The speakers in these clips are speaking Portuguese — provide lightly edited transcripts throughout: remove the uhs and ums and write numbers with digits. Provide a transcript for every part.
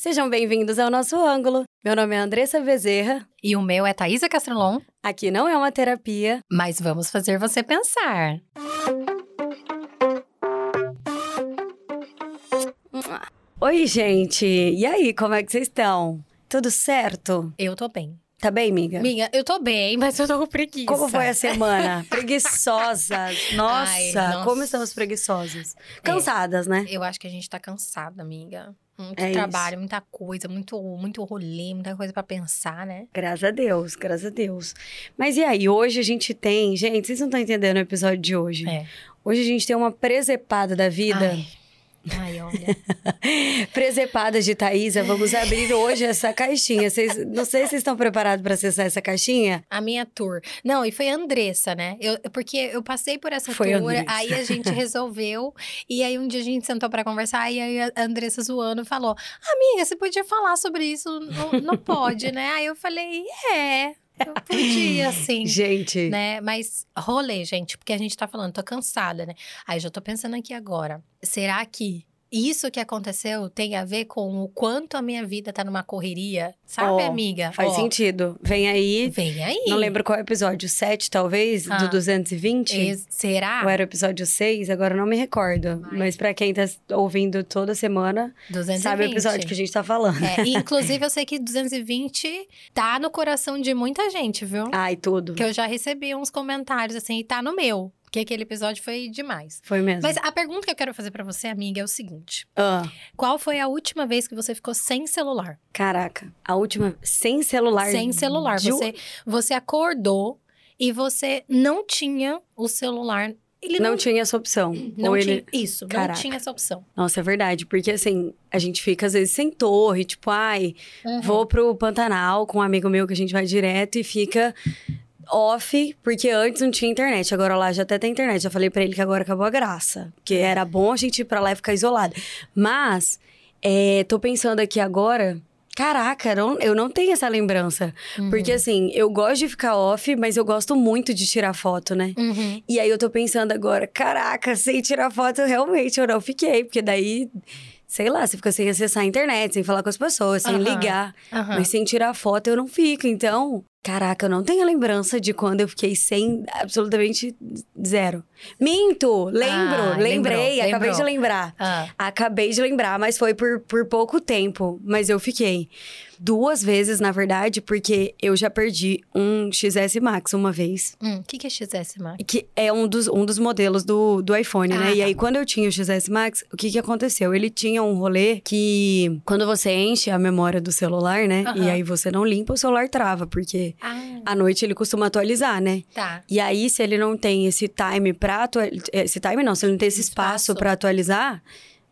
Sejam bem-vindos ao Nosso Ângulo. Meu nome é Andressa Bezerra. E o meu é Taysa Castrillon. Aqui não é uma terapia, mas vamos fazer você pensar. Oi, gente. E aí, como é que vocês estão? Tudo certo? Eu tô bem. Tá bem, miga? Miga, eu tô bem, mas eu tô com preguiça. Como foi a semana? Preguiçosas. Nossa, como estamos preguiçosas. Cansadas, né? Eu acho que a gente tá cansada, amiga. Muito trabalho, isso. Muita coisa, muito rolê, muita coisa pra pensar, né? Graças a Deus, graças a Deus. Mas e aí, hoje a gente tem... Gente, vocês não estão entendendo o episódio de hoje. Hoje a gente tem uma presepada da vida... Ai, olha. Presepadas de Thaísa, vamos abrir hoje essa caixinha. Vocês, não sei se vocês estão preparados para acessar essa caixinha. A minha tour. Não, e foi a Andressa, né? Porque eu passei por essa tour, aí a gente resolveu. E aí um dia a gente sentou para conversar, e aí a Andressa zoando falou: amiga, você podia falar sobre isso, não pode, né? Aí eu falei, eu podia, assim. Gente. Né? Mas rolê, gente, porque a gente tá falando, tô cansada, né? Aí já tô pensando aqui agora. Será que isso que aconteceu tem a ver com o quanto a minha vida tá numa correria? Sabe, amiga? Faz sentido. Vem aí. Vem aí. Não lembro qual episódio, 7 talvez, do 220? Será? Ou era o episódio 6? Agora eu não me recordo. Mas pra quem tá ouvindo toda semana, 220. Sabe o episódio que a gente tá falando. Inclusive, eu sei que 220 tá no coração de muita gente, viu? Ai, tudo. Que eu já recebi uns comentários, assim, e tá no meu. Porque aquele episódio foi demais. Foi mesmo. Mas a pergunta que eu quero fazer pra você, amiga, é o seguinte. Qual foi a última vez que você ficou sem celular? Caraca, a última... Sem celular? Sem celular. Você acordou e você não tinha o celular... Ele não tinha essa opção. Não tinha essa opção. Nossa, é verdade. Porque assim, a gente fica às vezes sem torre. Tipo, vou pro Pantanal com um amigo meu que a gente vai direto e fica... off, porque antes não tinha internet. Agora lá já até tem internet. Já falei pra ele que agora acabou a graça. Porque era bom a gente ir pra lá e ficar isolada. Mas, tô pensando aqui agora... Caraca, eu não tenho essa lembrança. Uhum. Porque assim, eu gosto de ficar off, mas eu gosto muito de tirar foto, né? Uhum. E aí eu tô pensando agora... Caraca, sem tirar foto, realmente eu não fiquei. Porque daí... Sei lá, você fica sem acessar a internet, sem falar com as pessoas, sem ligar. Mas sem tirar foto eu não fico, então... Caraca, eu não tenho a lembrança de quando eu fiquei sem absolutamente zero. Minto! Lembrei, acabei de lembrar. Acabei de lembrar, mas foi por pouco tempo. Mas eu fiquei 2 vezes, na verdade, porque eu já perdi um XS Max uma vez. O que é XS Max? Que é um dos modelos do iPhone, né? E aí, quando eu tinha o XS Max, o que aconteceu? Ele tinha um rolê que, quando você enche a memória do celular, né? E aí, você não limpa, o celular trava, porque... À noite ele costuma atualizar, né? Tá. E aí, se ele não tem esse time pra atualizar... Esse time não, se ele não tem esse espaço pra atualizar,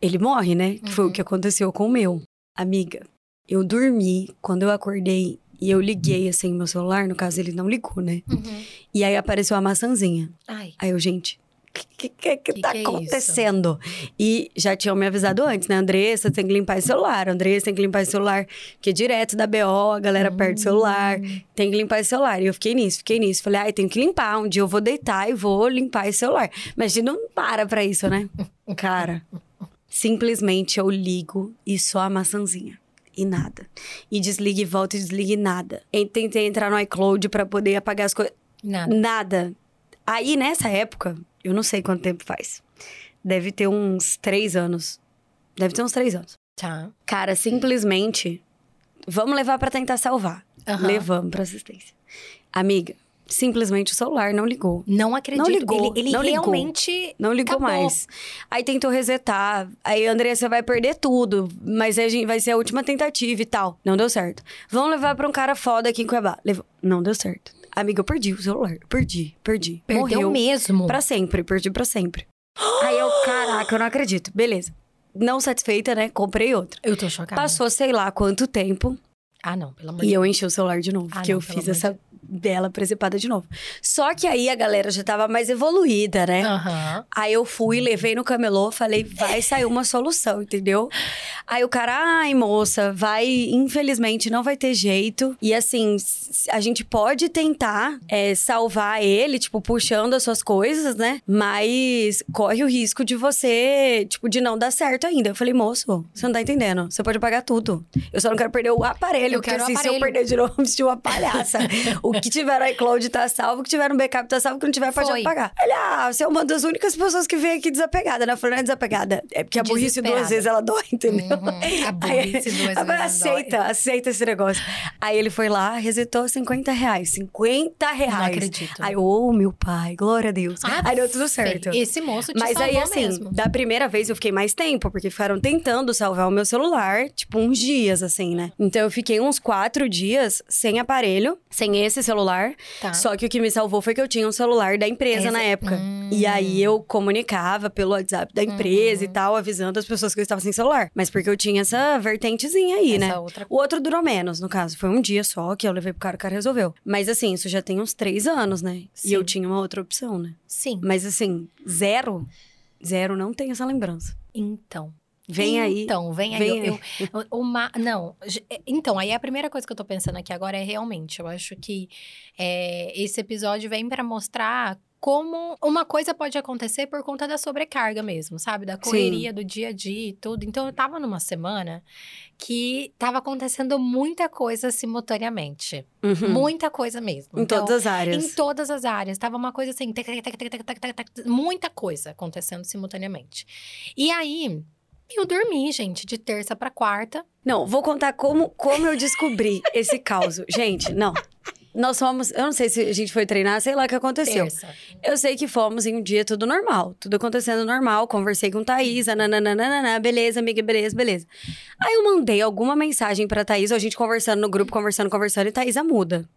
ele morre, né? Uhum. Foi o que aconteceu com o meu. Amiga, eu dormi, quando eu acordei e eu liguei assim meu celular, no caso ele não ligou, né? Uhum. E aí apareceu a maçãzinha. Aí eu, gente... O que tá acontecendo? Isso? E já tinham me avisado antes, né? Andressa, tem que limpar esse celular. Andressa, tem que limpar esse celular. Porque direto da BO, a galera perde o celular. Tem que limpar esse celular. E eu fiquei nisso. Falei, tenho que limpar. Um dia eu vou deitar e vou limpar esse celular. Mas a gente não para pra isso, né? Cara, simplesmente eu ligo e só a maçãzinha. E nada. E desliga e volta e desliga e nada. E tentei entrar no iCloud pra poder apagar as coisas. Nada. Aí, nessa época... Eu não sei quanto tempo faz. Deve ter uns 3 anos. Tá. Cara, simplesmente... Vamos levar pra tentar salvar. Levamos pra assistência. Amiga, simplesmente o celular não ligou. Não acredito. Não ligou. Ele não realmente ligou. Não ligou acabou. Mais. Aí tentou resetar. Aí, Andressa, vai perder tudo. Mas a gente vai ser a última tentativa e tal. Não deu certo. Vamos levar pra um cara foda aqui em Cuiabá. Levou. Não deu certo. Amiga, eu perdi o celular. Perdi. Perdeu morreu mesmo? Perdi pra sempre. Aí eu, caraca, eu não acredito. Beleza. Não satisfeita, né? Comprei outro. Eu tô chocada. Passou sei lá quanto tempo. Ah, não, pelo amor de Deus. E eu enchi o celular de novo, porque eu fiz essa bela presepada de novo. Só que aí a galera já tava mais evoluída, né? Uhum. Aí eu fui, levei no camelô, falei, vai sair uma solução, entendeu? Aí o cara, ai moça, vai, infelizmente não vai ter jeito. E assim, a gente pode tentar salvar ele, tipo, puxando as suas coisas, né? Mas corre o risco de você, tipo, de não dar certo ainda. Eu falei, moço, você não tá entendendo, você pode pagar tudo. Eu só não quero perder o aparelho, porque assim, se eu perder de novo, eu sou uma palhaça. O que tiver no iCloud tá salvo, o que tiver no backup tá salvo, o que não tiver pode apagar. Olha, você é uma das únicas pessoas que vem aqui desapegada, né? Eu falei, não é desapegada, é porque a burrice duas vezes ela dói, entendeu? Uhum. A burrice duas vezes ela aceita, dói. Aceita esse negócio. Aí ele foi lá, resetou R$50. R$50. Não acredito. Aí, ô, meu pai, glória a Deus. Ah, aí deu tudo certo. Esse moço te salvou mesmo. Mas aí, assim, da primeira vez eu fiquei mais tempo, porque ficaram tentando salvar o meu celular, tipo, uns dias, assim, né? Então, eu fiquei uns 4 dias sem aparelho, sem esse celular. Tá. Só que o que me salvou foi que eu tinha um celular da empresa na época. E aí, eu comunicava pelo WhatsApp da empresa e tal, avisando as pessoas que eu estava sem celular. Mas porque eu tinha essa vertentezinha aí, né? O outro durou menos, no caso. Foi um dia só que eu levei pro cara, o cara resolveu. Mas assim, isso já tem uns 3 anos, né? Sim. E eu tinha uma outra opção, né? Sim. Mas assim, zero não tem essa lembrança. Então, vem aí. Então, aí a primeira coisa que eu tô pensando aqui agora é realmente, eu acho que esse episódio vem pra mostrar como uma coisa pode acontecer por conta da sobrecarga mesmo, sabe? Da correria, do dia a dia e tudo. Então, eu tava numa semana que tava acontecendo muita coisa simultaneamente. Uhum. Muita coisa mesmo. Em então, todas as áreas. Em todas as áreas. Tava uma coisa assim, muita coisa acontecendo simultaneamente. E aí, eu dormi, gente, de terça pra quarta. Não, vou contar como eu descobri esse caos. Gente, não. Nós fomos, eu não sei se a gente foi treinar, sei lá o que aconteceu. Terça. Eu sei que fomos em um dia tudo normal, tudo acontecendo normal. Conversei com Thaís, nananana, beleza, amiga, beleza. Aí eu mandei alguma mensagem pra Thaís, a gente conversando no grupo, conversando, e Thaísa muda.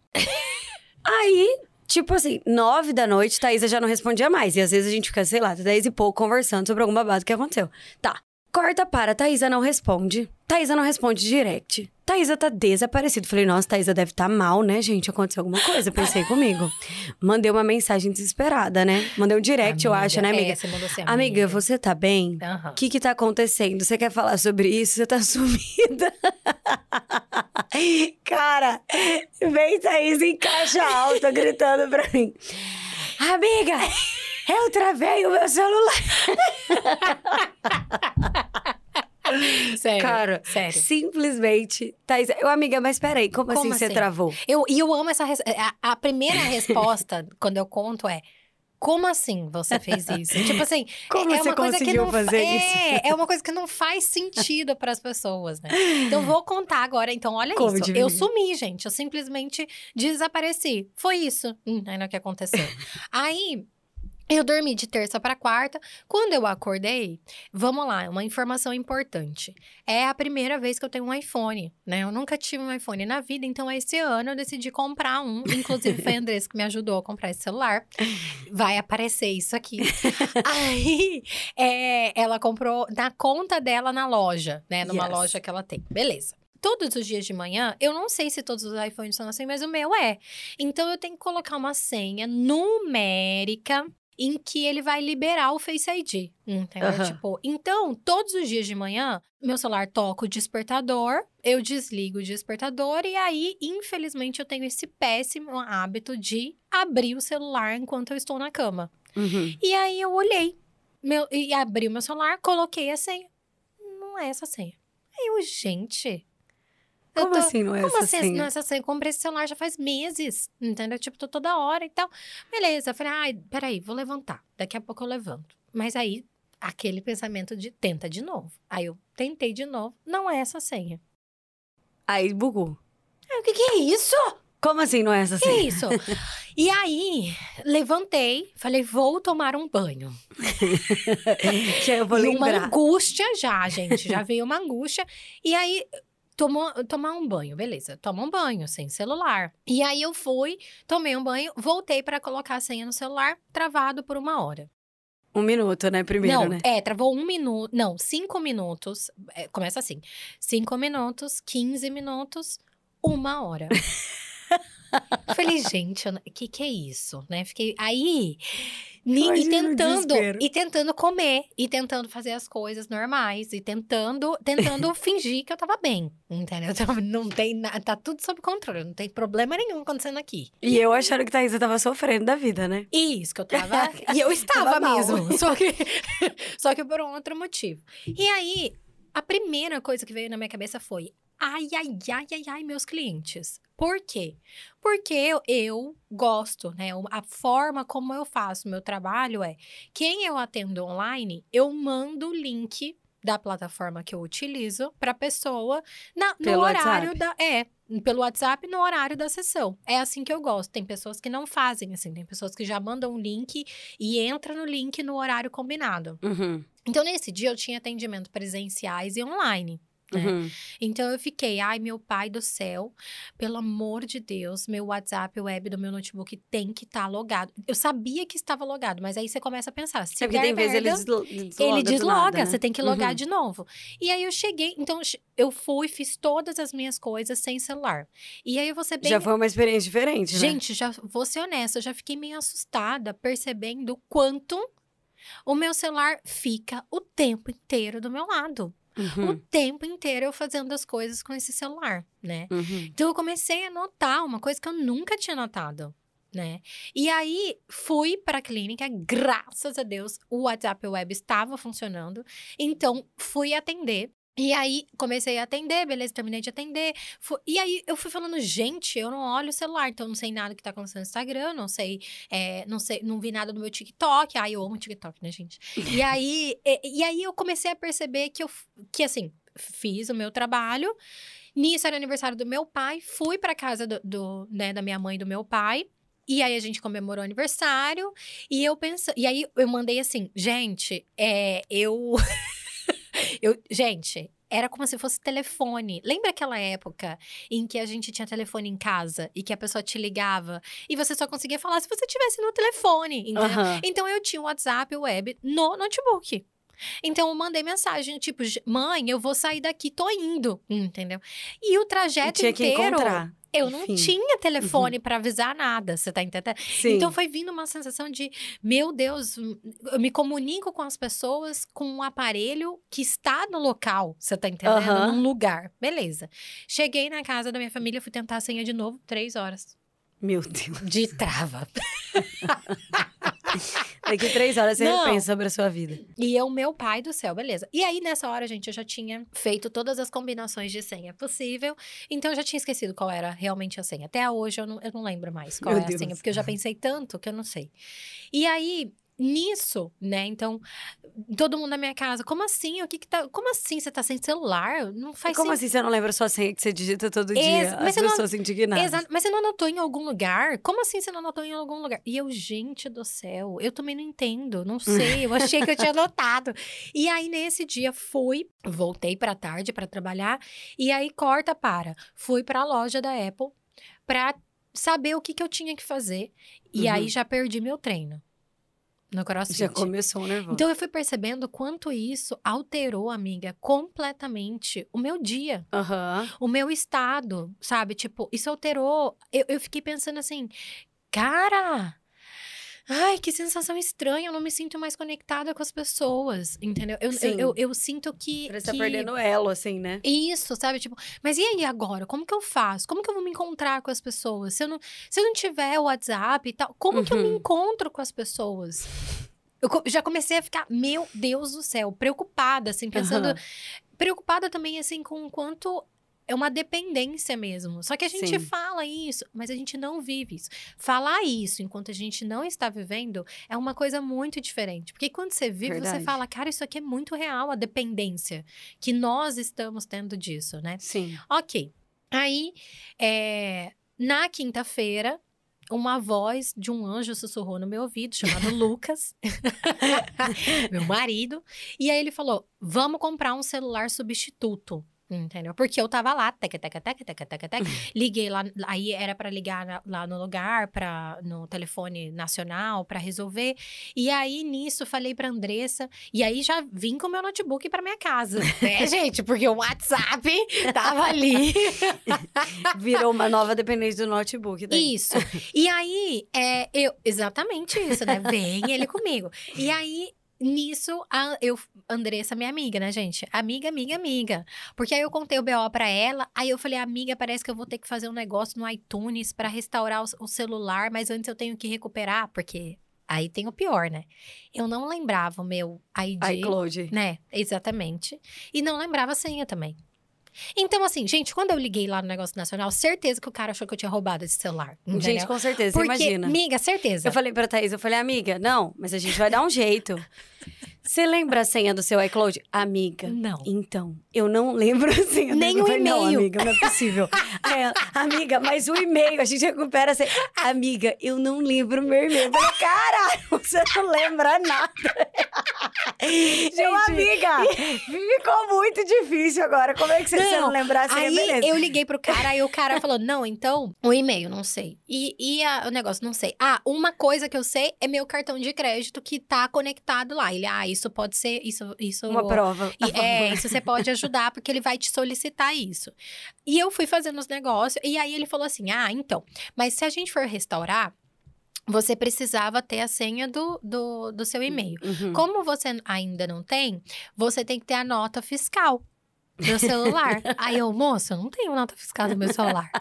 Aí, tipo assim, 21h, Thaísa já não respondia mais. E às vezes a gente fica, sei lá, 22h e pouco conversando sobre alguma babado que aconteceu. Tá. Corta para, Thaísa não responde. Thaísa não responde direct. Thaísa tá desaparecida. Falei, nossa, Thaísa deve estar mal, né, gente? Aconteceu alguma coisa, pensei comigo. Mandei uma mensagem desesperada, né? Mandei um direct, amiga, eu acho, né, amiga? Você mandou ser amiga, você tá bem? O que que tá acontecendo? Você quer falar sobre isso? Você tá sumida? Cara, vem Thaísa em caixa alta gritando pra mim. Amiga! Eu travei o meu celular. Sério. Simplesmente, Thaís, amiga, mas peraí, como assim você travou? E eu amo essa... A primeira resposta, quando eu conto, é... Como assim você fez isso? Tipo assim, como você conseguiu fazer isso? É uma coisa que não faz sentido para as pessoas, né? Então, vou contar agora. Então, olha isso. Eu sumi, gente. Eu simplesmente desapareci. Foi isso. Aí não é o que aconteceu. Aí... Eu dormi de terça para quarta. Quando eu acordei, vamos lá, uma informação importante. É a primeira vez que eu tenho um iPhone, né? Eu nunca tive um iPhone na vida, então esse ano eu decidi comprar um. Inclusive, foi a Andressa que me ajudou a comprar esse celular. Vai aparecer isso aqui. Aí, ela comprou na conta dela na loja, né? Numa loja que ela tem. Beleza. Todos os dias de manhã, eu não sei se todos os iPhones são assim, mas o meu é. Então, eu tenho que colocar uma senha numérica em que ele vai liberar o Face ID. Entendeu? Uhum. Tipo, então, todos os dias de manhã, meu celular toca o despertador, eu desligo o despertador e aí, infelizmente, eu tenho esse péssimo hábito de abrir o celular enquanto eu estou na cama. Uhum. E aí, eu olhei e abri o meu celular, coloquei a senha. Não é essa senha. Aí eu, gente... Como assim não é essa senha? Como assim não é essa senha? Eu comprei esse celular já faz meses, entendeu? Tipo, tô toda hora e tal. Beleza, eu falei, peraí, vou levantar. Daqui a pouco eu levanto. Mas aí, aquele pensamento de tenta de novo. Aí eu tentei de novo, não é essa senha. Aí bugou. O que é isso? Como assim não é essa senha? Que isso? E aí, levantei, falei, vou tomar um banho. Eu vou lembrar. Uma angústia já, gente, já veio uma angústia. E aí... Tomar um banho, beleza. Toma um banho, sem celular. E aí, eu fui, tomei um banho, voltei pra colocar a senha no celular, travado por 1 hora. 1 minuto, né? Primeiro, não, né? Travou 1 minuto. Não, 5 minutos. Começa assim. 5 minutos, 15 minutos, 1 hora. Eu falei, gente, o que é isso, né? Fiquei aí tentando comer, e tentando fazer as coisas normais, e tentando fingir que eu tava bem, entendeu? Não tem nada, tá tudo sob controle, não tem problema nenhum acontecendo aqui. E eu achando que Thaís tava sofrendo da vida, né? Isso, que eu tava, e eu estava mesmo, só que por um outro motivo. E aí, a primeira coisa que veio na minha cabeça foi... Ai, ai, ai, ai, ai, meus clientes. Por quê? Porque eu gosto, né? A forma como eu faço o meu trabalho é... Quem eu atendo online, eu mando o link da plataforma que eu utilizo para a pessoa no horário da... Pelo WhatsApp, no horário da sessão. É assim que eu gosto. Tem pessoas que não fazem assim. Tem pessoas que já mandam um link e entra no link no horário combinado. Uhum. Então, nesse dia, eu tinha atendimento presenciais e online. Né? Uhum. Então, eu fiquei, ai, meu pai do céu, pelo amor de Deus, meu WhatsApp web do meu notebook tem que estar logado. Eu sabia que estava logado, mas aí você começa a pensar, se der merda, ele desloga, né? Você tem que logar de novo. E aí, eu cheguei, então, eu fui, fiz todas as minhas coisas sem celular. E aí, eu vou ser bem... Já foi uma experiência diferente, né? Gente, já vou ser honesta, eu já fiquei meio assustada, percebendo o quanto o meu celular fica o tempo inteiro do meu lado. Uhum. O tempo inteiro eu fazendo as coisas com esse celular, né? Uhum. Então, eu comecei a notar uma coisa que eu nunca tinha notado, né? E aí, fui para a clínica, graças a Deus, o WhatsApp Web estava funcionando. Então, fui atender. E aí, comecei a atender, beleza, terminei de atender. E aí, eu fui falando, gente, eu não olho o celular, então eu não sei nada que tá acontecendo no Instagram, não sei, não vi nada do meu TikTok. Ai, eu amo o TikTok, né, gente? E aí, eu comecei a perceber que assim, fiz o meu trabalho. Nisso, era aniversário do meu pai, fui pra casa da minha mãe e do meu pai. E aí, a gente comemorou o aniversário. E eu pensei... E aí, eu mandei assim, gente, gente, era como se fosse telefone. Lembra aquela época em que a gente tinha telefone em casa e que a pessoa te ligava e você só conseguia falar se você estivesse no telefone, entendeu? Uhum. Então, eu tinha o WhatsApp web no notebook. Então, eu mandei mensagem, tipo, mãe, eu vou sair daqui, tô indo, entendeu? E o trajeto inteiro... Eu não tinha telefone pra avisar nada, você tá entendendo? Sim. Então, foi vindo uma sensação de, meu Deus, eu me comunico com as pessoas com um aparelho que está no local, você tá entendendo? Num lugar. Beleza. Cheguei na casa da minha família, fui tentar a senha de novo, 3 horas. Meu Deus. De trava. Daqui 3 horas você repensa sobre a sua vida. E eu, meu pai do céu, beleza. E aí, nessa hora, gente, eu já tinha feito todas as combinações de senha possível. Então, eu já tinha esquecido qual era realmente a senha. Até hoje, eu não lembro mais qual era a senha. Porque eu já pensei tanto que eu não sei. E aí... Nisso, né? Então, todo mundo na minha casa, como assim? Como assim você tá sem celular? Não faz sentido. Como assim você não lembra sua senha que você digita todo dia? As pessoas indignadas. Exato. Mas você não anotou em algum lugar? Como assim você não anotou em algum lugar? E eu, gente do céu, eu também não entendo, não sei, eu achei que eu tinha anotado. E aí, nesse dia, voltei pra tarde pra trabalhar, e aí fui pra loja da Apple pra saber o que eu tinha que fazer, e aí já perdi meu treino. No CrossFit. Já começou o nervoso. Então, eu fui percebendo quanto isso alterou, amiga, completamente o meu dia. O meu estado, sabe? Tipo, isso alterou... Eu fiquei pensando assim, cara... Ai, que sensação estranha, eu não me sinto mais conectada com as pessoas, entendeu? Eu sinto que... Parece que tá perdendo elo, assim, né? Isso, sabe? Tipo, mas e aí agora? Como que eu faço? Como que eu vou me encontrar com as pessoas? Se eu não tiver o WhatsApp e tal, como que eu me encontro com as pessoas? Eu já comecei a ficar, meu Deus do céu, preocupada, assim, pensando... Preocupada também, assim, com o quanto... É uma dependência mesmo. Só que a gente fala isso, mas a gente não vive isso. Falar isso enquanto a gente não está vivendo é uma coisa muito diferente. Porque quando você vive, você fala, cara, isso aqui é muito real, a dependência que nós estamos tendo disso, né? Sim. Ok. Aí, na quinta-feira... Uma voz de um anjo sussurrou no meu ouvido, chamado Lucas, meu marido. E aí, ele falou, vamos comprar um celular substituto. Entendeu? Porque eu tava lá, teca. Liguei lá, aí era pra ligar lá no lugar, no telefone nacional, pra resolver. E aí, nisso, falei pra Andressa. E aí, já vim com o meu notebook pra minha casa, né, gente? Porque o WhatsApp tava ali. Virou uma nova dependência do notebook. Daí. Isso. E aí, exatamente isso, né? Vem ele comigo. E aí... Nisso, Andressa, minha amiga, né, gente? Amiga. Porque aí eu contei o BO pra ela, aí eu falei, amiga, parece que eu vou ter que fazer um negócio no iTunes pra restaurar o celular, mas antes eu tenho que recuperar, porque aí tem o pior, né? Eu não lembrava o meu ID. iCloud. Né, exatamente. E não lembrava a senha também. Então, assim, gente, quando eu liguei lá no Negócio Nacional, certeza que o cara achou que eu tinha roubado esse celular. Entendeu? Gente, com certeza, porque, imagina. Amiga, certeza. Eu falei pra Thaís, eu falei, amiga, não, mas a gente vai dar um jeito. Você lembra a senha do seu iCloud? Amiga. Não. Então, eu não lembro a senha. Nem o e-mail. Não, amiga, não é possível. Amiga, mas o e-mail, a gente recupera a senha. Amiga, eu não lembro o meu e-mail. Eu falei, cara, você não lembra nada. Gente, amiga, ficou muito difícil agora. Como é que você não lembrar a senha? Aí, beleza. Eu liguei pro cara, aí o cara falou, não, então, o e-mail, não sei. E o negócio, não sei. Ah, uma coisa que eu sei é meu cartão de crédito que tá conectado lá. Ele, isso pode ser... isso uma prova. Isso você pode ajudar, porque ele vai te solicitar isso. E eu fui fazendo os negócios, e aí ele falou assim, então, mas se a gente for restaurar, você precisava ter a senha do seu e-mail. Uhum. Como você ainda não tem, você tem que ter a nota fiscal do celular. Aí eu, moço, eu não tenho nota fiscal do meu celular.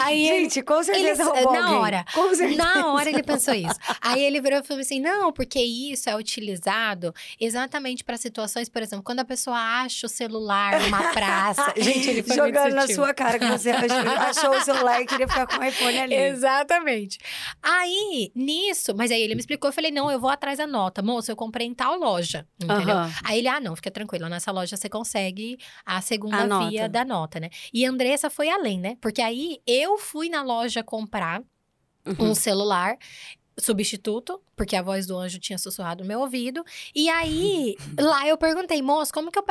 Aí gente, ele, com certeza ele, roubou alguém. Na hora ele pensou isso. Aí ele virou e falou assim, não, porque isso é utilizado exatamente para situações, por exemplo, quando a pessoa acha o celular numa praça. Gente, ele foi jogando na sua cara que você achou o celular e queria ficar com o iPhone ali. Exatamente. Aí, nisso, mas aí ele me explicou, eu falei, não, eu vou atrás da nota. Moço, eu comprei em tal loja, entendeu? Uhum. Aí ele, não, fica tranquilo, nessa loja você consegue a segunda via da nota, né? E a Andressa foi além, né? Porque aí, eu fui na loja comprar um celular substituto, porque a voz do anjo tinha sussurrado no meu ouvido. E aí, lá eu perguntei, moço, como que eu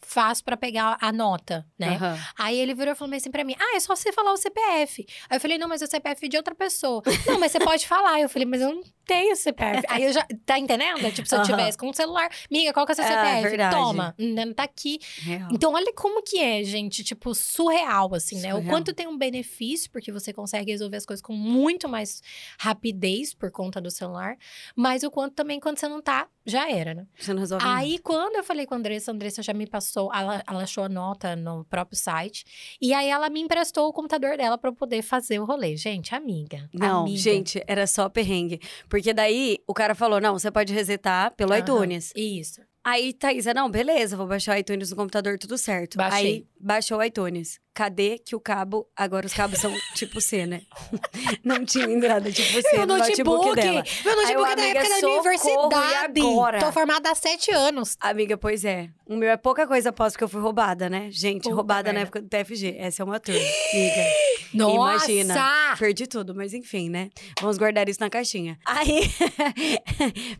faço pra pegar a nota, né? Uhum. Aí ele virou e falou assim pra mim, é só você falar o CPF. Aí eu falei, não, mas o CPF é de outra pessoa. Não, mas você pode falar. Eu falei, mas eu não tenho CPF. Aí eu já, tá entendendo? Tipo, se eu tivesse com um celular, amiga, qual que é o seu CPF? Verdade. Toma, não tá aqui. Real. Então, olha como que é, gente, tipo, surreal, assim, surreal, né? O quanto tem um benefício, porque você consegue resolver as coisas com muito mais rapidez por conta do celular, mas o quanto também, quando você não tá, já era, né? Você não resolve aí, nada. Quando eu falei com a Andressa, já me passou. Ela achou a nota no próprio site. E aí, ela me emprestou o computador dela pra eu poder fazer o rolê. Gente, amiga. Não, amiga. Gente, era só perrengue. Porque daí, o cara falou, não, você pode resetar pelo iTunes. Isso. Aí, Thaisa, não, beleza, vou baixar o iTunes no computador, tudo certo. Baixei. Aí, baixou o iTunes. Cadê que o cabo... Agora os cabos são tipo C, né? Não tinha entrada tipo C no notebook dela. Meu notebook é da época da universidade. Agora? Tô formada há 7 anos. Amiga, pois é. O meu é pouca coisa após porque eu fui roubada, né? Gente, pouca roubada na época do TFG. Essa é uma turma, amiga. Nossa! Imagina. Perdi tudo, mas enfim, né? Vamos guardar isso na caixinha. Aí,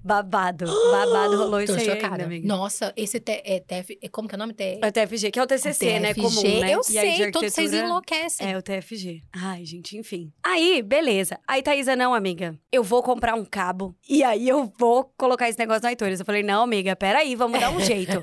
babado rolou isso aí ainda, amiga. Nossa, esse TFG... Como que é o nome? É o TFG, que é o TCC, né? Comum, né? Eu sei. Todos vocês enlouquecem. É, o TFG. Ai, gente, enfim. Aí, beleza. Aí, Thaisa, não, amiga. Eu vou comprar um cabo e aí eu vou colocar esse negócio no iTunes. Eu falei, não, amiga, peraí, vamos dar um jeito.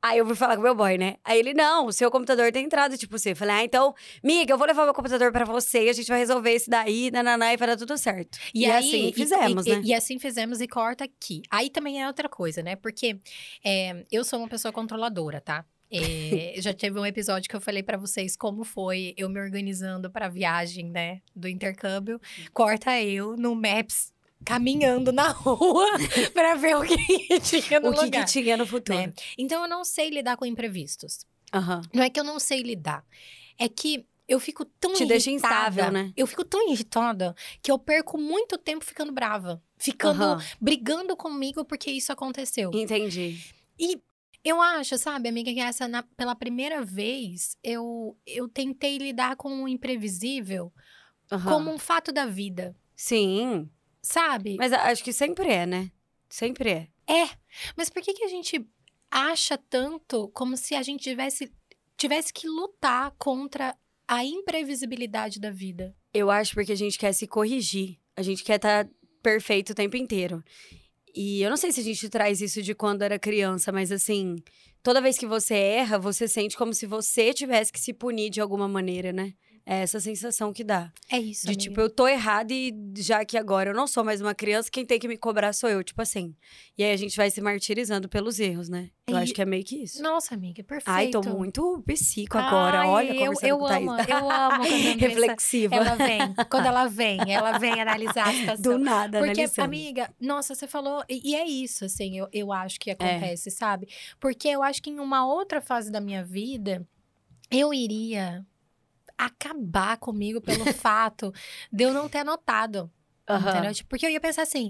Aí eu fui falar com meu boy, né? Aí ele, não, o seu computador tem entrada, tipo você. Eu falei, então, amiga, eu vou levar meu computador pra você e a gente vai resolver esse daí, e vai dar tudo certo. E aí, assim fizemos, né? E assim fizemos e corta aqui. Aí também é outra coisa, né? Porque eu sou uma pessoa controladora, tá? Já teve um episódio que eu falei pra vocês como foi eu me organizando pra viagem, né, do intercâmbio. Corta eu no Maps, caminhando na rua pra ver o que tinha no lugar. O que tinha no futuro. Né? Então, eu não sei lidar com imprevistos. Uhum. Não é que eu não sei lidar. É que eu fico tão irritada. Te deixa instável, né? Eu fico tão irritada que eu perco muito tempo ficando brava. Brigando comigo porque isso aconteceu. Entendi. E... eu acho, sabe, amiga, que pela primeira vez, eu tentei lidar com o imprevisível como um fato da vida. Sim. Sabe? Mas acho que sempre é, né? Sempre é. É. Mas por que a gente acha tanto como se a gente tivesse... tivesse que lutar contra a imprevisibilidade da vida? Eu acho porque a gente quer se corrigir. A gente quer estar perfeito o tempo inteiro. E eu não sei se a gente traz isso de quando era criança, mas assim, toda vez que você erra, você sente como se você tivesse que se punir de alguma maneira, né? É essa sensação que dá. É isso, amiga. De tipo, eu tô errada e já que agora eu não sou mais uma criança, quem tem que me cobrar sou eu, tipo assim. E aí a gente vai se martirizando pelos erros, né? Eu acho que é meio que isso. Nossa, amiga, perfeito. Ai, tô muito psico agora. Ai, olha, conversando com Thaís. Eu amo quando a Andressa, reflexiva. Ela vem analisar a situação. Do nada, porque, analisando. Porque, amiga, nossa, você falou... E é isso, assim, eu acho que acontece, sabe? Porque eu acho que em uma outra fase da minha vida, eu iria... acabar comigo pelo fato de eu não ter anotado. Uhum. Porque eu ia pensar assim,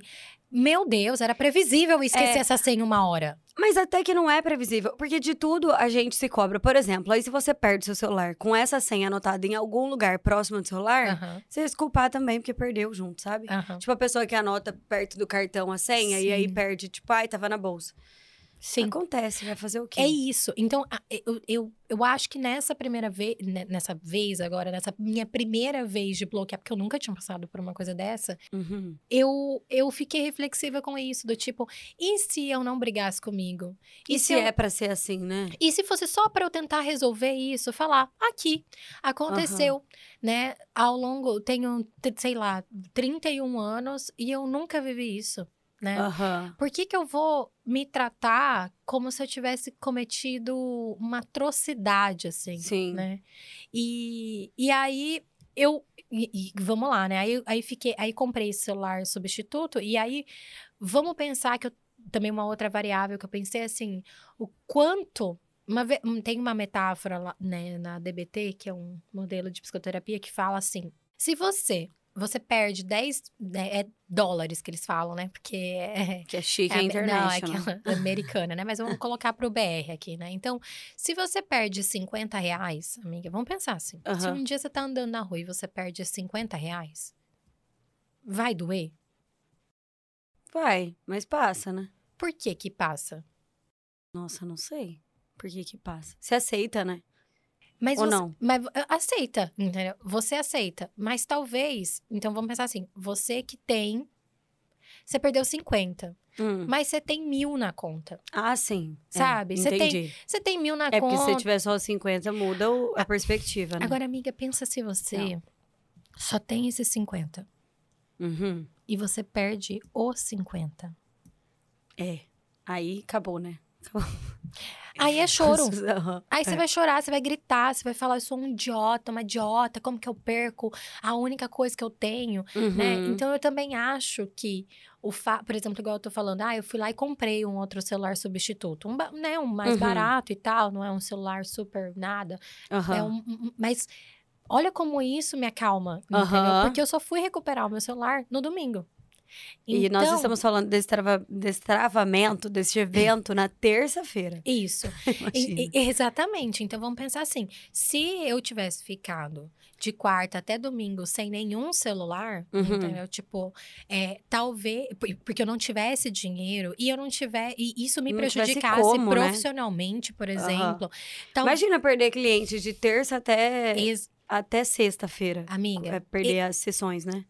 meu Deus, era previsível esquecer essa senha uma hora. Mas até que não é previsível, porque de tudo a gente se cobra. Por exemplo, aí se você perde seu celular com essa senha anotada em algum lugar próximo do celular, uhum. você vai se culpar também, porque perdeu junto, sabe? Uhum. Tipo, a pessoa que anota perto do cartão a senha, sim. e aí perde, tipo, ai, tava na bolsa. Sim. Acontece, vai fazer o quê? É isso. Então, eu acho que nessa minha primeira vez de bloquear, porque eu nunca tinha passado por uma coisa dessa, uhum. eu fiquei reflexiva com isso, do tipo, e se eu não brigasse comigo? E se é pra ser assim, né? E se fosse só pra eu tentar resolver isso, falar, aqui, aconteceu, uhum. né? Ao longo, tenho, sei lá, 31 anos e eu nunca vivi isso. Né? Uhum. Por que eu vou me tratar como se eu tivesse cometido uma atrocidade, assim, sim. né? E aí, vamos lá, né? Aí comprei esse celular substituto, e aí, vamos pensar que também uma outra variável que eu pensei, assim, o quanto... tem uma metáfora lá, né, na DBT, que é um modelo de psicoterapia, que fala assim, se você perde 10 dólares, que eles falam, né? Porque que é chique, internacional. Não, é aquela americana, né? Mas vamos colocar pro BR aqui, né? Então, se você perde R$50, amiga, vamos pensar assim. Uhum. Se um dia você tá andando na rua e você perde R$50, vai doer? Vai, mas passa, né? Por que que passa? Nossa, não sei. Por que que passa? Você aceita, né? Mas ou você, não? Mas aceita, entendeu? Você aceita, mas talvez... Então, vamos pensar assim, você que tem... Você perdeu 50, mas você tem 1.000 na conta. Ah, sim. Sabe? Você tem 1.000 na conta... É porque se você tiver só 50, muda a perspectiva, né? Agora, amiga, pensa se você só tem esses 50. Uhum. E você perde os 50. É. Aí, acabou, né? Acabou. Aí é choro. Aí você vai chorar, você vai gritar, você vai falar, eu sou um idiota, uma idiota, como que eu perco a única coisa que eu tenho, uhum. né? Então, eu também acho que, por exemplo, igual eu tô falando, eu fui lá e comprei um outro celular substituto, né, um mais uhum. barato e tal, não é um celular super nada, uhum. Mas olha como isso me acalma, uhum. entendeu? Porque eu só fui recuperar o meu celular no domingo. E então, nós estamos falando desse travamento, desse evento na terça-feira. Isso. Exatamente. Então, vamos pensar assim. Se eu tivesse ficado de quarta até domingo sem nenhum celular, uhum. entendeu? Tipo, talvez... Porque eu não tivesse dinheiro e eu não tiver... E isso me prejudicasse profissionalmente, né? Por exemplo. Uhum. Então, imagina perder cliente de terça até sexta-feira. Amiga. Perder as sessões, né?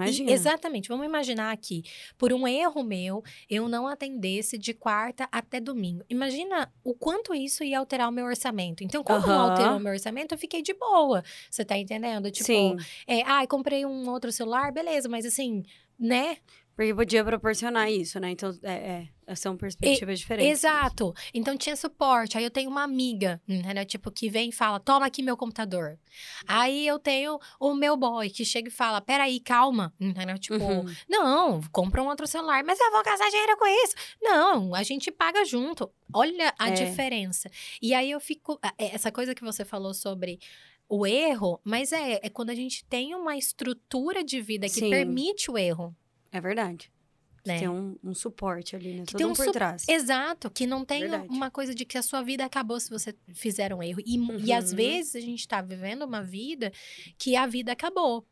Exatamente, vamos imaginar aqui, por um erro meu, eu não atendesse de quarta até domingo. Imagina o quanto isso ia alterar o meu orçamento. Então, como uhum. não alterou o meu orçamento, eu fiquei de boa, você tá entendendo? Tipo, sim. Comprei um outro celular, beleza, mas assim, né? Porque podia proporcionar isso, né? Então, são perspectivas diferentes. Exato. Mas... Então, tinha suporte. Aí, eu tenho uma amiga, né? Tipo, que vem e fala, toma aqui meu computador. Aí, eu tenho o meu boy, que chega e fala, peraí, calma. Né? Tipo, uhum. não, compra um outro celular. Mas eu vou gastar dinheiro com isso. Não, a gente paga junto. Olha a diferença. E aí, eu fico... Essa coisa que você falou sobre... O erro, mas é quando a gente tem uma estrutura de vida que sim. permite o erro. É verdade. né? Tem um suporte ali, né? Que todo tem um por trás. Exato, que não tem uma coisa de que a sua vida acabou se você fizer um erro. E às vezes a gente tá vivendo uma vida que a vida acabou.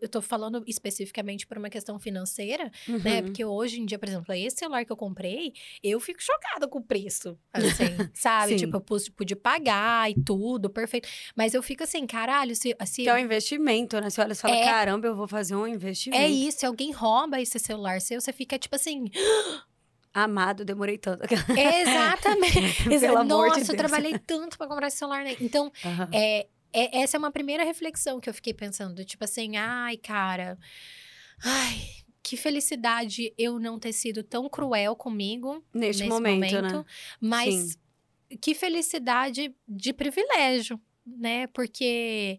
Eu tô falando especificamente por uma questão financeira, né? Porque hoje em dia, por exemplo, esse celular que eu comprei, eu fico chocada com o preço, assim, sabe? Sim. Tipo, eu pude pagar e tudo, perfeito. Mas eu fico assim, caralho, se... Que é um investimento, né? Você olha e fala, caramba, eu vou fazer um investimento. É isso, se alguém rouba esse celular seu, você fica tipo assim... Amado, demorei tanto. Exatamente. Pelo amor de Deus. Nossa, eu trabalhei tanto pra comprar esse celular, né? Então, essa é uma primeira reflexão que eu fiquei pensando. Tipo assim, que felicidade eu não ter sido tão cruel comigo. Nesse momento, né? Mas que felicidade de privilégio, né? Porque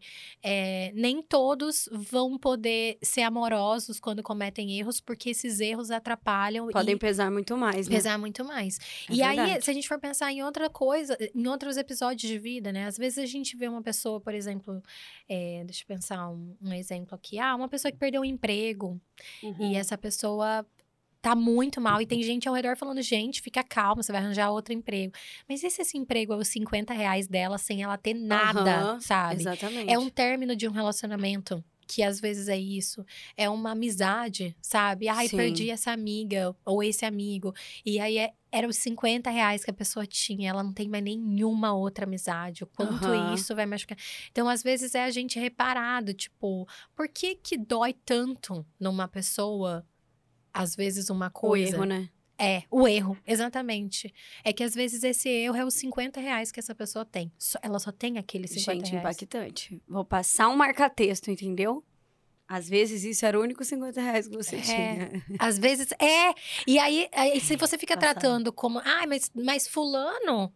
nem todos vão poder ser amorosos quando cometem erros, porque esses erros atrapalham. Podem pesar muito mais, né? Pesar muito mais. E aí, se a gente for pensar em outra coisa, em outros episódios de vida, né? Às vezes a gente vê uma pessoa, por exemplo, deixa eu pensar um exemplo aqui. Uma pessoa que perdeu um emprego e essa pessoa... tá muito mal, e tem gente ao redor falando, gente, fica calma, você vai arranjar outro emprego. Mas e se esse emprego é os R$50 dela, sem ela ter nada, sabe? Exatamente. É um término de um relacionamento, que às vezes é isso. É uma amizade, sabe? Ai, perdi essa amiga, ou esse amigo. E aí, eram os R$50 que a pessoa tinha, ela não tem mais nenhuma outra amizade. O quanto isso vai machucar. Então, às vezes, é a gente reparado, tipo, por que que dói tanto numa pessoa... Às vezes uma coisa... O erro, né? É, o erro, exatamente. É que às vezes esse erro é os R$50 que essa pessoa tem. Ela só tem aqueles R$50. Gente, impactante. Vou passar um marca-texto, entendeu? Às vezes isso era o único R$50 que você tinha. Às vezes, E aí se você fica tratando como... Mas fulano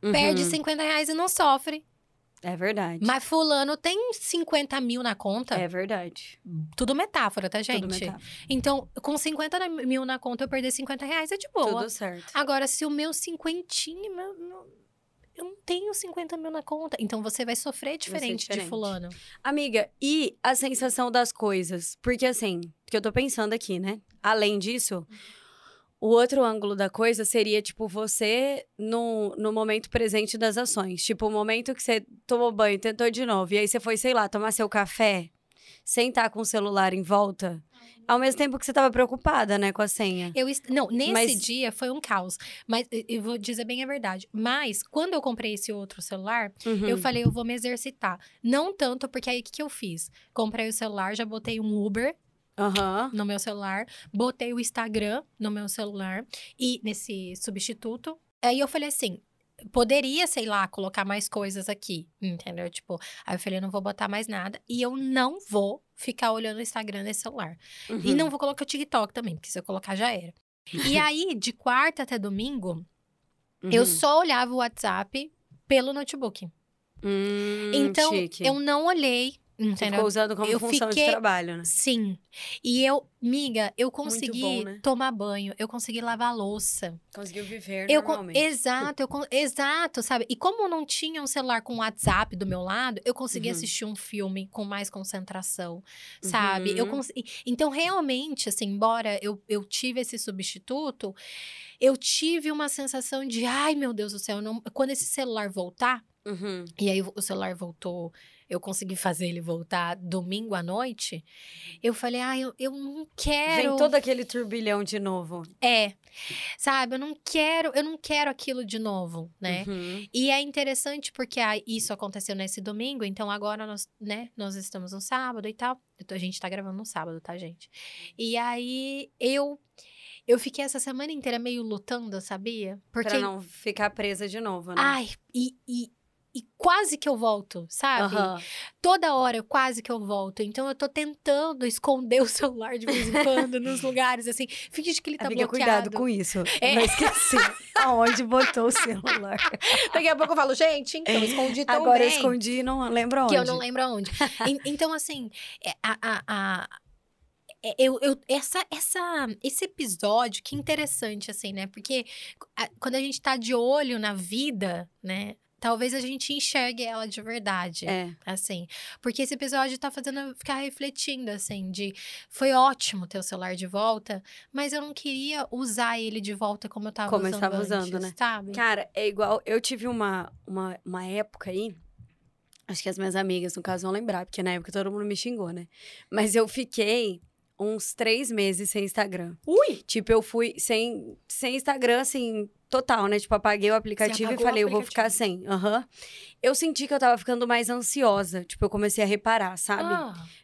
perde R$50 e não sofre. É verdade. Mas fulano tem 50 mil na conta. É verdade. Tudo metáfora, tá, gente? Tudo metáfora. Então, com 50 mil na conta, eu perder R$50 é de boa. Tudo certo. Agora, se o meu cinquentinho... Eu não tenho 50 mil na conta. Então, você vai sofrer diferente de fulano. Amiga, e a sensação das coisas? Porque, assim, que eu tô pensando aqui, né? Além disso... O outro ângulo da coisa seria, tipo, você no momento presente das ações. Tipo, o momento que você tomou banho, tentou de novo. E aí você foi, sei lá, tomar seu café, sentar com o celular em volta. Ao mesmo tempo que você estava preocupada, né, com a senha. Nesse dia foi um caos. Mas eu vou dizer bem a verdade. Mas, quando eu comprei esse outro celular, eu falei, eu vou me exercitar. Não tanto, porque aí o que eu fiz? Comprei o celular, já botei um Uber... no meu celular. Botei o Instagram no meu celular. E nesse substituto. Aí eu falei assim, poderia, sei lá, colocar mais coisas aqui. Entendeu? Tipo, aí eu falei, eu não vou botar mais nada. E eu não vou ficar olhando o Instagram nesse celular. E não vou colocar o TikTok também, porque se eu colocar já era. E aí, de quarta até domingo, eu só olhava o WhatsApp pelo notebook. Então, chique. Eu não olhei. Entendeu? Ficou usando como função de trabalho, né? Sim. E eu consegui tomar banho, eu consegui lavar a louça. Conseguiu viver normalmente. Exato, sabe? E como não tinha um celular com WhatsApp do meu lado, eu consegui assistir um filme com mais concentração, sabe? Então, realmente, assim, embora eu tive esse substituto, eu tive uma sensação de, ai, meu Deus do céu, quando esse celular voltar, e aí o celular voltou... Eu consegui fazer ele voltar domingo à noite. Eu falei, eu não quero... Vem todo aquele turbilhão de novo. Sabe? Eu não quero aquilo de novo, né? E é interessante porque isso aconteceu nesse domingo. Então, agora nós estamos no sábado e tal. A gente tá gravando no sábado, tá, gente? E aí, eu fiquei essa semana inteira meio lutando, sabia? Porque... Pra não ficar presa de novo, né? E quase que eu volto, sabe? Toda hora, quase que eu volto. Então, eu tô tentando esconder o celular de vez em quando nos lugares, assim. Finge que ele tá bloqueado. Cuidado com isso. Não esqueci aonde botou o celular. Daqui a pouco eu falo, gente, então, escondi também. Agora eu escondi e não lembro onde. Que eu não lembro onde. Então, assim, esse episódio, que interessante, assim, né? Porque quando a gente tá de olho na vida, né? talvez a gente enxergue ela de verdade, assim. Porque esse episódio tá fazendo eu ficar refletindo, assim, de... Foi ótimo ter o celular de volta, mas eu não queria usar ele de volta como eu tava usando antes. Como eu estava usando, né? Sabe? Cara, é igual... Eu tive uma época aí... Acho que as minhas amigas, no caso, vão lembrar, porque na época todo mundo me xingou, né? Mas eu fiquei uns 3 meses sem Instagram. Ui! Tipo, eu fui sem Instagram, assim... Total, né? Tipo, apaguei o aplicativo e falei, eu vou ficar sem. Uhum. Eu senti que eu tava ficando mais ansiosa. Tipo, eu comecei a reparar, sabe?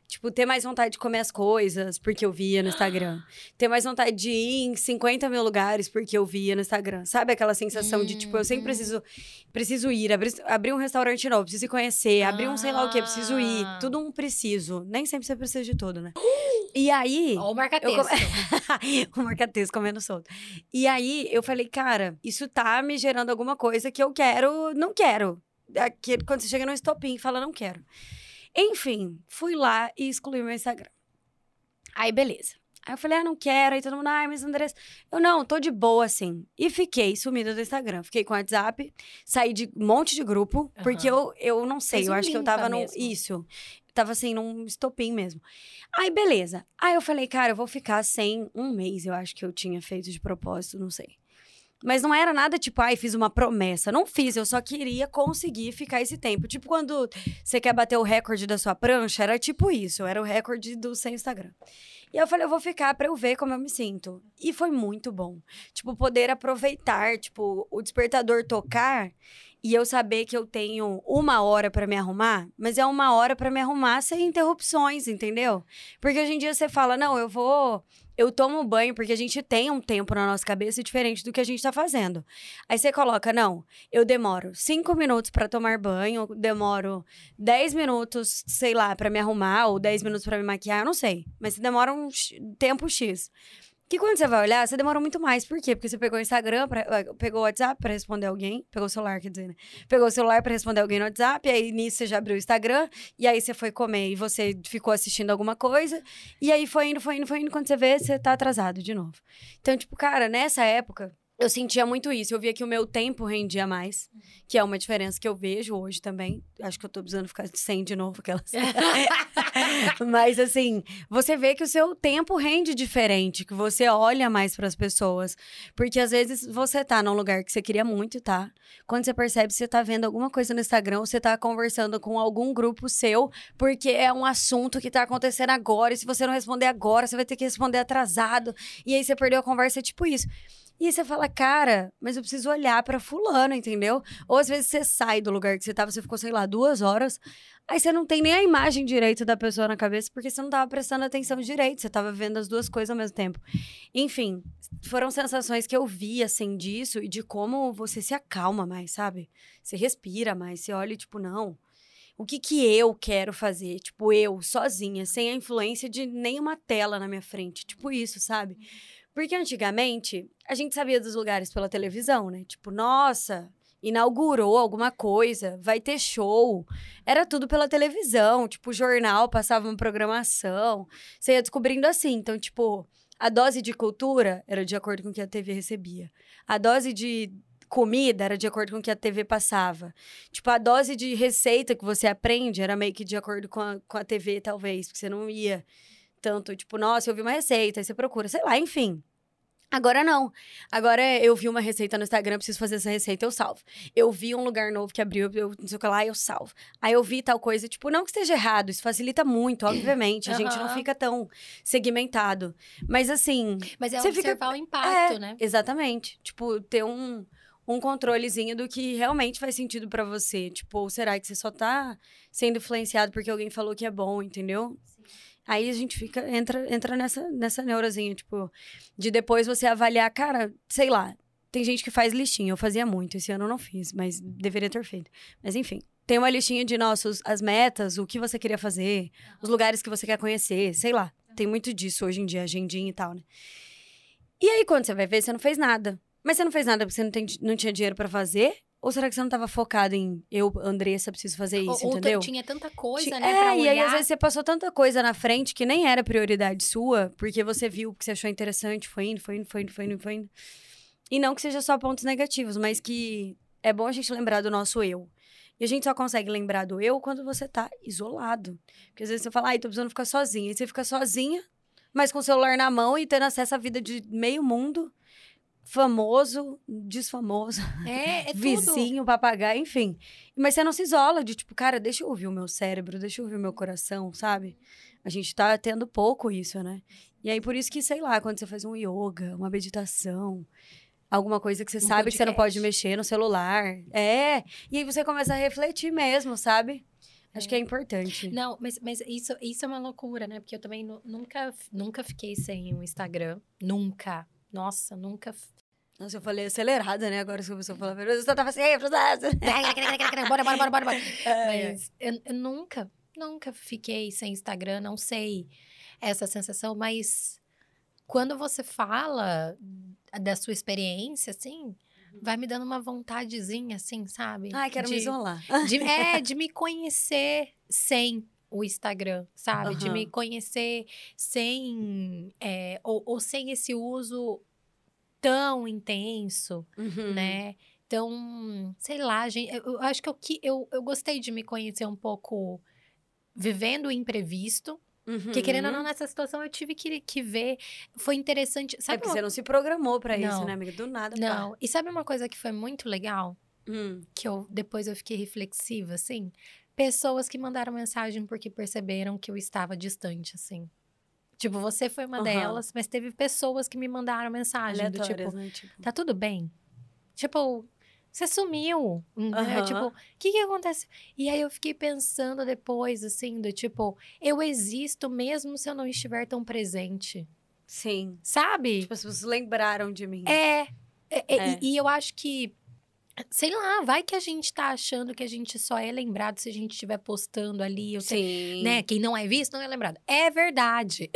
Tipo, ter mais vontade de comer as coisas, porque eu via no Instagram. Ter mais vontade de ir em 50 mil lugares, porque eu via no Instagram. Sabe aquela sensação de, tipo, eu sempre preciso ir, abrir um restaurante novo, preciso conhecer, abrir um sei lá o quê, preciso ir. Tudo um preciso. Nem sempre você precisa de tudo, né? E aí... Ó, o marca-texto. O marca-texto comendo solto. E aí, eu falei, cara... Isso tá me gerando alguma coisa que eu quero, não quero. Quando você chega no estopim e fala, não quero. Enfim, fui lá e excluí meu Instagram. Aí, beleza. Aí eu falei, não quero. Aí todo mundo, mas Andressa... Eu não, tô de boa, assim. E fiquei sumida do Instagram. Fiquei com o WhatsApp, saí de um monte de grupo. Uhum. Porque eu não sei, eu acho que eu tava no... Mesmo. Isso. Tava, assim, num estopim mesmo. Aí, beleza. Aí eu falei, cara, eu vou ficar sem um mês. Eu acho que eu tinha feito de propósito, não sei. Mas não era nada tipo, fiz uma promessa. Não fiz, eu só queria conseguir ficar esse tempo. Tipo, quando você quer bater o recorde da sua prancha, era tipo isso. Era o recorde do sem Instagram. E eu falei, eu vou ficar pra eu ver como eu me sinto. E foi muito bom. Tipo, poder aproveitar, tipo, o despertador tocar... E eu saber que eu tenho 1 hora pra me arrumar, mas é 1 hora pra me arrumar sem interrupções, entendeu? Porque hoje em dia você fala, não, eu tomo banho, porque a gente tem um tempo na nossa cabeça diferente do que a gente tá fazendo. Aí você coloca, não, eu demoro 5 minutos pra tomar banho, demoro 10 minutos, sei lá, pra me arrumar, ou 10 minutos pra me maquiar, eu não sei. Mas você demora um tempo X. Que quando você vai olhar, você demora muito mais. Por quê? Porque você pegou o Instagram, pegou o WhatsApp pra responder alguém. Pegou o celular, quer dizer, né? Pegou o celular pra responder alguém no WhatsApp. E aí, nisso, você já abriu o Instagram. E aí, você foi comer e você ficou assistindo alguma coisa. E aí, foi indo. Quando você vê, você tá atrasado de novo. Então, tipo, cara, nessa época, eu sentia muito isso. Eu via que o meu tempo rendia mais. Que é uma diferença que eu vejo hoje também. Acho que eu tô precisando ficar sem de novo aquelas... Mas, assim, você vê que o seu tempo rende diferente, que você olha mais pras pessoas. Porque, às vezes, você tá num lugar que você queria muito, tá? Quando você percebe, você tá vendo alguma coisa no Instagram, ou você tá conversando com algum grupo seu, porque é um assunto que tá acontecendo agora, e se você não responder agora, você vai ter que responder atrasado. E aí, você perdeu a conversa, é tipo isso. E aí você fala, cara, mas eu preciso olhar pra fulano, entendeu? Ou às vezes você sai do lugar que você tava, você ficou, sei lá, 2 horas. Aí você não tem nem a imagem direito da pessoa na cabeça, porque você não tava prestando atenção direito. Você tava vendo as duas coisas ao mesmo tempo. Enfim, foram sensações que eu vi, assim, disso. E de como você se acalma mais, sabe? Você respira mais, você olha e tipo, não... O que eu quero fazer? Tipo, eu, sozinha, sem a influência de nenhuma tela na minha frente. Tipo isso, sabe? Porque antigamente, a gente sabia dos lugares pela televisão, né? Tipo, nossa, inaugurou alguma coisa, vai ter show. Era tudo pela televisão. Tipo, jornal, passava uma programação. Você ia descobrindo assim. Então, tipo, a dose de cultura era de acordo com o que a TV recebia. A dose de... comida era de acordo com o que a TV passava. Tipo, a dose de receita que você aprende era meio que de acordo com a TV, talvez. Porque você não ia tanto, tipo, nossa, eu vi uma receita, aí você procura, sei lá, enfim. Agora não. Agora eu vi uma receita no Instagram, preciso fazer essa receita, eu salvo. Eu vi um lugar novo que abriu, eu não sei o que lá, eu salvo. Aí eu vi tal coisa, tipo, não que esteja errado, isso facilita muito, obviamente. A gente não fica tão segmentado. Mas assim... Mas é observar o impacto, né? Exatamente. Tipo, ter um controlezinho do que realmente faz sentido pra você. Tipo, ou será que você só tá sendo influenciado porque alguém falou que é bom, entendeu? Sim. Aí a gente fica, entra nessa neurozinha, tipo, de depois você avaliar, cara, sei lá, tem gente que faz listinha, eu fazia muito, esse ano eu não fiz, mas deveria ter feito. Mas enfim, tem uma listinha de as metas, o que você queria fazer, os lugares que você quer conhecer, sei lá. Tem muito disso hoje em dia, agendinha e tal, né? E aí quando você vai ver, você não fez nada. Mas você não fez nada porque você não tinha dinheiro pra fazer? Ou será que você não tava focado em... Eu, Andressa, preciso fazer isso, entendeu? Ou tinha tanta coisa, né, pra olhar. E aí, às vezes, você passou tanta coisa na frente que nem era prioridade sua. Porque você viu o que você achou interessante. Foi indo. E não que seja só pontos negativos, mas que... é bom a gente lembrar do nosso eu. E a gente só consegue lembrar do eu quando você tá isolado. Porque às vezes você fala, ai, tô precisando ficar sozinha. E você fica sozinha, mas com o celular na mão e tendo acesso à vida de meio mundo. Famoso, desfamoso, é vizinho, tudo. Papagaio, enfim. Mas você não se isola de tipo, cara, deixa eu ouvir o meu cérebro, deixa eu ouvir o meu coração, sabe? A gente tá tendo pouco isso, né? E aí, por isso que, sei lá, quando você faz um yoga, uma meditação, alguma coisa que você sabe que você não pode mexer no celular. É, e aí você começa a refletir mesmo, sabe? Acho que é importante. Não, mas isso é uma loucura, né? Porque eu também nunca fiquei sem o Instagram, nunca. Nossa, nunca... Nossa, eu falei acelerada, né? Agora você começou a falar... Eu só tava assim... Bora. Mas eu nunca fiquei sem Instagram, não sei essa sensação, mas quando você fala da sua experiência, assim, vai me dando uma vontadezinha, assim, sabe? Ah, quero me isolar. De me conhecer sem o Instagram, sabe? Uhum. De me conhecer sem... ou sem esse uso tão intenso, uhum. né? Então, sei lá, gente, eu acho que eu gostei de me conhecer um pouco vivendo o imprevisto, uhum. porque querendo ou não, nessa situação eu tive que ver, foi interessante. Sabe porque você não se programou pra isso, né, amiga? Do nada. Não, pá. E sabe uma coisa que foi muito legal? Que depois eu fiquei reflexiva, assim... Pessoas que mandaram mensagem porque perceberam que eu estava distante, assim. Tipo, você foi uma uhum. delas, mas teve pessoas que me mandaram mensagem aleatórias, do tipo, né? Tipo, tá tudo bem? Tipo, você sumiu, uhum. né? Tipo, o que acontece? E aí eu fiquei pensando depois, assim, do tipo, eu existo mesmo se eu não estiver tão presente. Sim. Sabe? Tipo, as pessoas lembraram de mim. E eu acho que... Sei lá, vai que a gente tá achando que a gente só é lembrado se a gente estiver postando ali. Sim. Né? Quem não é visto não é lembrado. É verdade.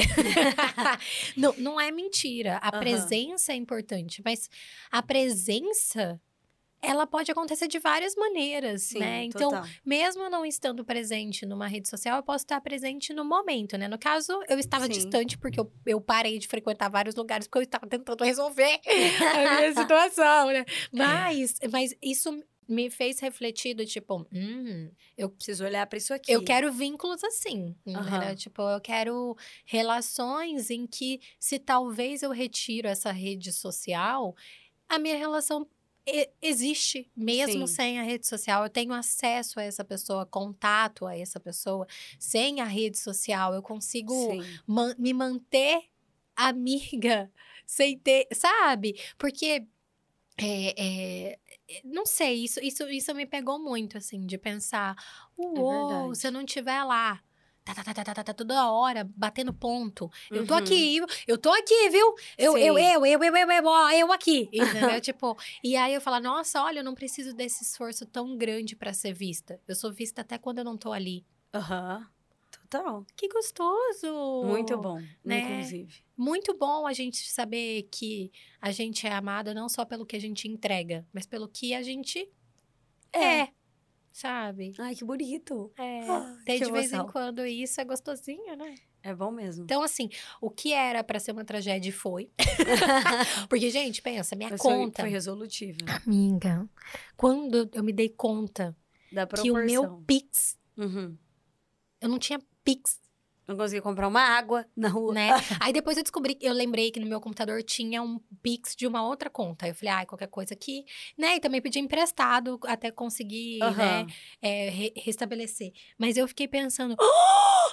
Não é mentira. A presença é importante, mas a presença, ela pode acontecer de várias maneiras, sim, né? Então, total. Mesmo eu não estando presente numa rede social, eu posso estar presente no momento, né? No caso, eu estava sim. distante porque eu parei de frequentar vários lugares porque eu estava tentando resolver a minha situação, né? Mas isso me fez refletir do tipo, eu preciso olhar para isso aqui. Eu quero vínculos assim, né? Tipo, eu quero relações em que se talvez eu retiro essa rede social, a minha relação... existe, mesmo sim. sem a rede social. Eu tenho acesso a essa pessoa, contato a essa pessoa. Sem a rede social, eu consigo me manter amiga sem ter, sabe? Porque, não sei, isso me pegou muito, assim, de pensar, uou, se eu não estiver lá, tá, toda hora, batendo ponto. Eu tô aqui, viu? Eu aqui. Entendeu? Tipo, e aí eu falo, nossa, olha, eu não preciso desse esforço tão grande pra ser vista. Eu sou vista até quando eu não tô ali. Total. Que gostoso! Muito bom, né? Inclusive. Muito bom a gente saber que a gente é amada não só pelo que a gente entrega, mas pelo que a gente é. Sabe? Ai, que bonito. Até de vez em quando isso é gostosinho, né? É bom mesmo. Então, assim, o que era pra ser uma tragédia foi. Porque, gente, pensa, minha conta... Foi resolutiva. Amiga, quando eu me dei conta da que o meu Pix... Eu não tinha Pix. Não conseguia comprar uma água na rua. Né? Aí depois eu lembrei que no meu computador tinha um Pix de uma outra conta. Aí eu falei, qualquer coisa aqui, né? E também pedi emprestado até conseguir, né? Restabelecer. Mas eu fiquei pensando,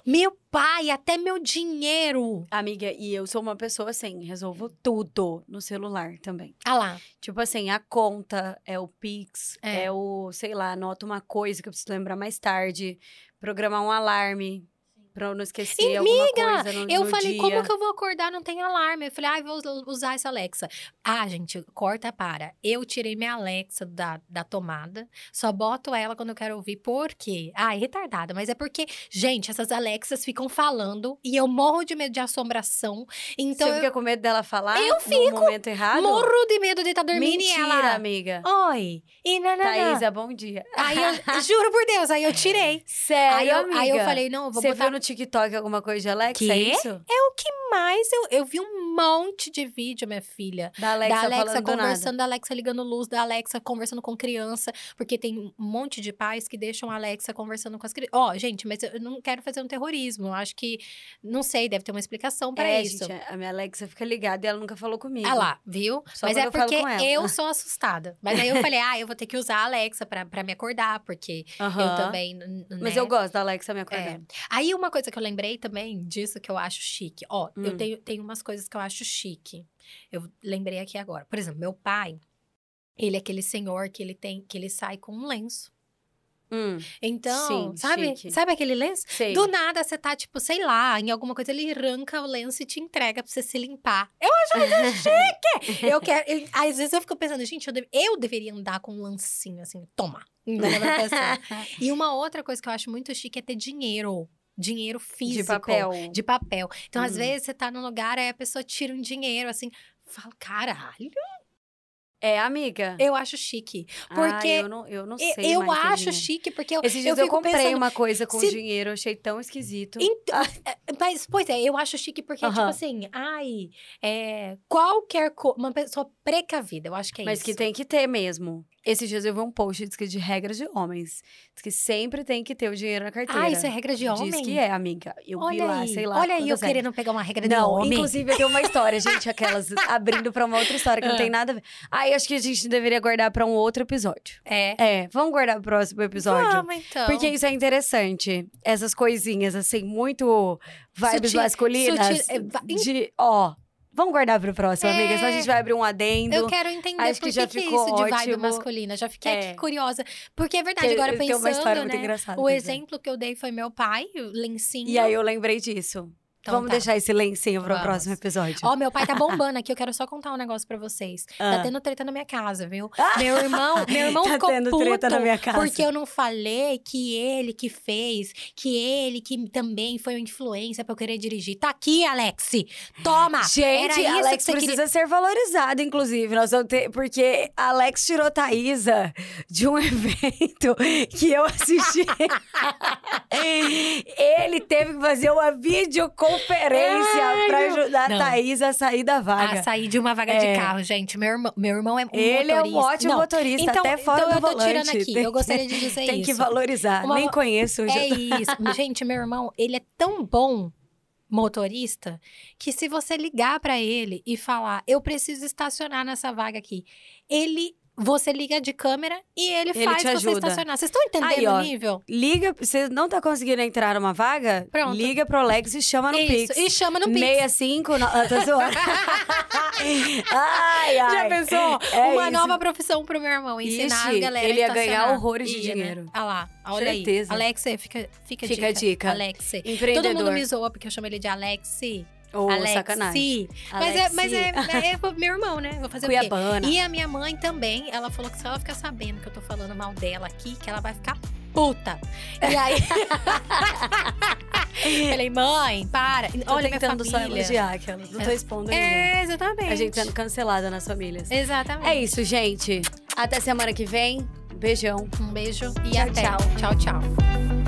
meu pai, até meu dinheiro! Amiga, e eu sou uma pessoa assim, resolvo tudo no celular também. Ah lá. Tipo assim, a conta, é o Pix, é o, sei lá, anota uma coisa que eu preciso lembrar mais tarde, programar um alarme. Pra eu não esquecer alguma coisa no dia. Eu falei, como que eu vou acordar? Não tem alarme. Eu falei, vou usar essa Alexa. Ah, gente, para. Eu tirei minha Alexa da tomada. Só boto ela quando eu quero ouvir. Por quê? É retardada. Mas é porque, gente, essas Alexas ficam falando. E eu morro de medo de assombração. Então Você fica com medo dela falar? Eu fico. No momento errado? Morro de medo de estar dormindo e ela... Mentira, amiga. Oi. E Thaísa, bom dia. Aí eu... Juro por Deus, aí eu tirei. Sério, amiga? Aí eu falei, não, eu vou botar... TikTok, alguma coisa de Alexa, é isso? É o que Mas eu vi um monte de vídeo, minha filha. Da Alexa conversando, da Alexa ligando luz, da Alexa conversando com criança. Porque tem um monte de pais que deixam a Alexa conversando com as crianças. Ó, gente, mas eu não quero fazer um terrorismo. Eu acho que, não sei, deve ter uma explicação pra isso. Gente, a minha Alexa fica ligada e ela nunca falou comigo. Ah lá, viu? Só mas é porque eu sou assustada. Mas aí eu falei, eu vou ter que usar a Alexa pra me acordar, porque eu também... Mas eu gosto da Alexa me acordar. Aí uma coisa que eu lembrei também disso que eu acho chique. Ó, eu tenho umas coisas que eu acho chique. Eu lembrei aqui agora. Por exemplo, meu pai, ele é aquele senhor que ele sai com um lenço. Então, sim, sabe aquele lenço? Sei. Do nada, você tá, tipo, sei lá, em alguma coisa, ele arranca o lenço e te entrega pra você se limpar. Eu acho muito chique! Às vezes eu fico pensando, gente, eu deveria andar com um lancinho, assim, toma! E uma outra coisa que eu acho muito chique é ter dinheiro. Dinheiro físico. De papel. Então, às vezes, você tá num lugar, aí a pessoa tira um dinheiro, assim, fala, caralho! É, amiga? Eu acho chique. Porque eu não sei eu acho chique, porque esses dias eu comprei uma coisa com dinheiro, achei tão esquisito. Mas, pois é, eu acho chique porque, tipo assim, qualquer coisa, uma pessoa precavida, eu acho que é mas isso. Mas que tem que ter mesmo. Esses dias eu vi um post de regras de homens. Diz que sempre tem que ter o dinheiro na carteira. Ah, isso é regra de homem? Diz que é, amiga. Eu olha vi lá, aí. Sei lá. Olha aí, eu querendo pegar uma regra de homem. Não, inclusive eu tenho uma história, gente, aquelas abrindo pra uma outra história que não tem nada a ver. Aí acho que a gente deveria guardar pra um outro episódio. É, vamos guardar pro próximo episódio. Vamos, então. Porque isso é interessante. Essas coisinhas, assim, muito vibes masculinas. Vamos guardar pro próximo, amiga, senão a gente vai abrir um adendo. Eu quero entender acho por que já ficou isso de vibe ótimo. Masculina. Já fiquei aqui curiosa. Porque é verdade, agora eu pensando, uma história muito engraçada, o exemplo que eu dei foi meu pai, o lencinho. E aí eu lembrei disso. Então, vamos deixar esse lencinho para o próximo episódio. Ó, meu pai tá bombando aqui. Eu quero só contar um negócio para vocês. Tá tendo treta na minha casa, viu? Meu irmão tá ficou tendo puto treta na minha casa. Porque eu não falei que ele que fez, que ele que também foi uma influência para eu querer dirigir. Tá aqui, Alex! Toma! Gente, era Alex que você precisa ser valorizado, inclusive. Porque Alex tirou Thaísa de um evento que eu assisti. Ele teve que fazer uma videoconferência pra ajudar a Thaís a sair da vaga. A sair de uma vaga de carro, gente. Meu irmão é um motorista. Ele é um ótimo motorista, então, até fora do volante. Então eu tô tirando aqui, eu gostaria de dizer isso. Tem que valorizar, nem conheço. Isso. Gente, meu irmão, ele é tão bom motorista que se você ligar pra ele e falar, eu preciso estacionar nessa vaga aqui, você liga de câmera e ele faz você estacionar. Vocês estão entendendo o nível? Liga, você não tá conseguindo entrar numa vaga? Pronto. Liga pro Alex e chama no Pix. E chama no Pix. 65, tá zoando. Já pensou? Uma nova profissão pro meu irmão, ensinar a galera ele ia ganhar horrores de dinheiro. Né? Olha certeza. Aí. Alexa, fica a dica. Alexa. Todo mundo me zoa porque eu chamo ele de Alexi. Ou sacanagem. Mas é meu irmão, né? Vou fazer Cuiabana. O quê? E a minha mãe também, ela falou que se ela ficar sabendo que eu tô falando mal dela aqui, que ela vai ficar puta. E aí... Falei, mãe, para. Olha, minha família. Só elogiar, que eu não tô expondo ainda. Exatamente. A gente sendo cancelada nas famílias. Exatamente. É isso, gente. Até semana que vem. Um beijão. Um beijo e tchau, até. Tchau, tchau.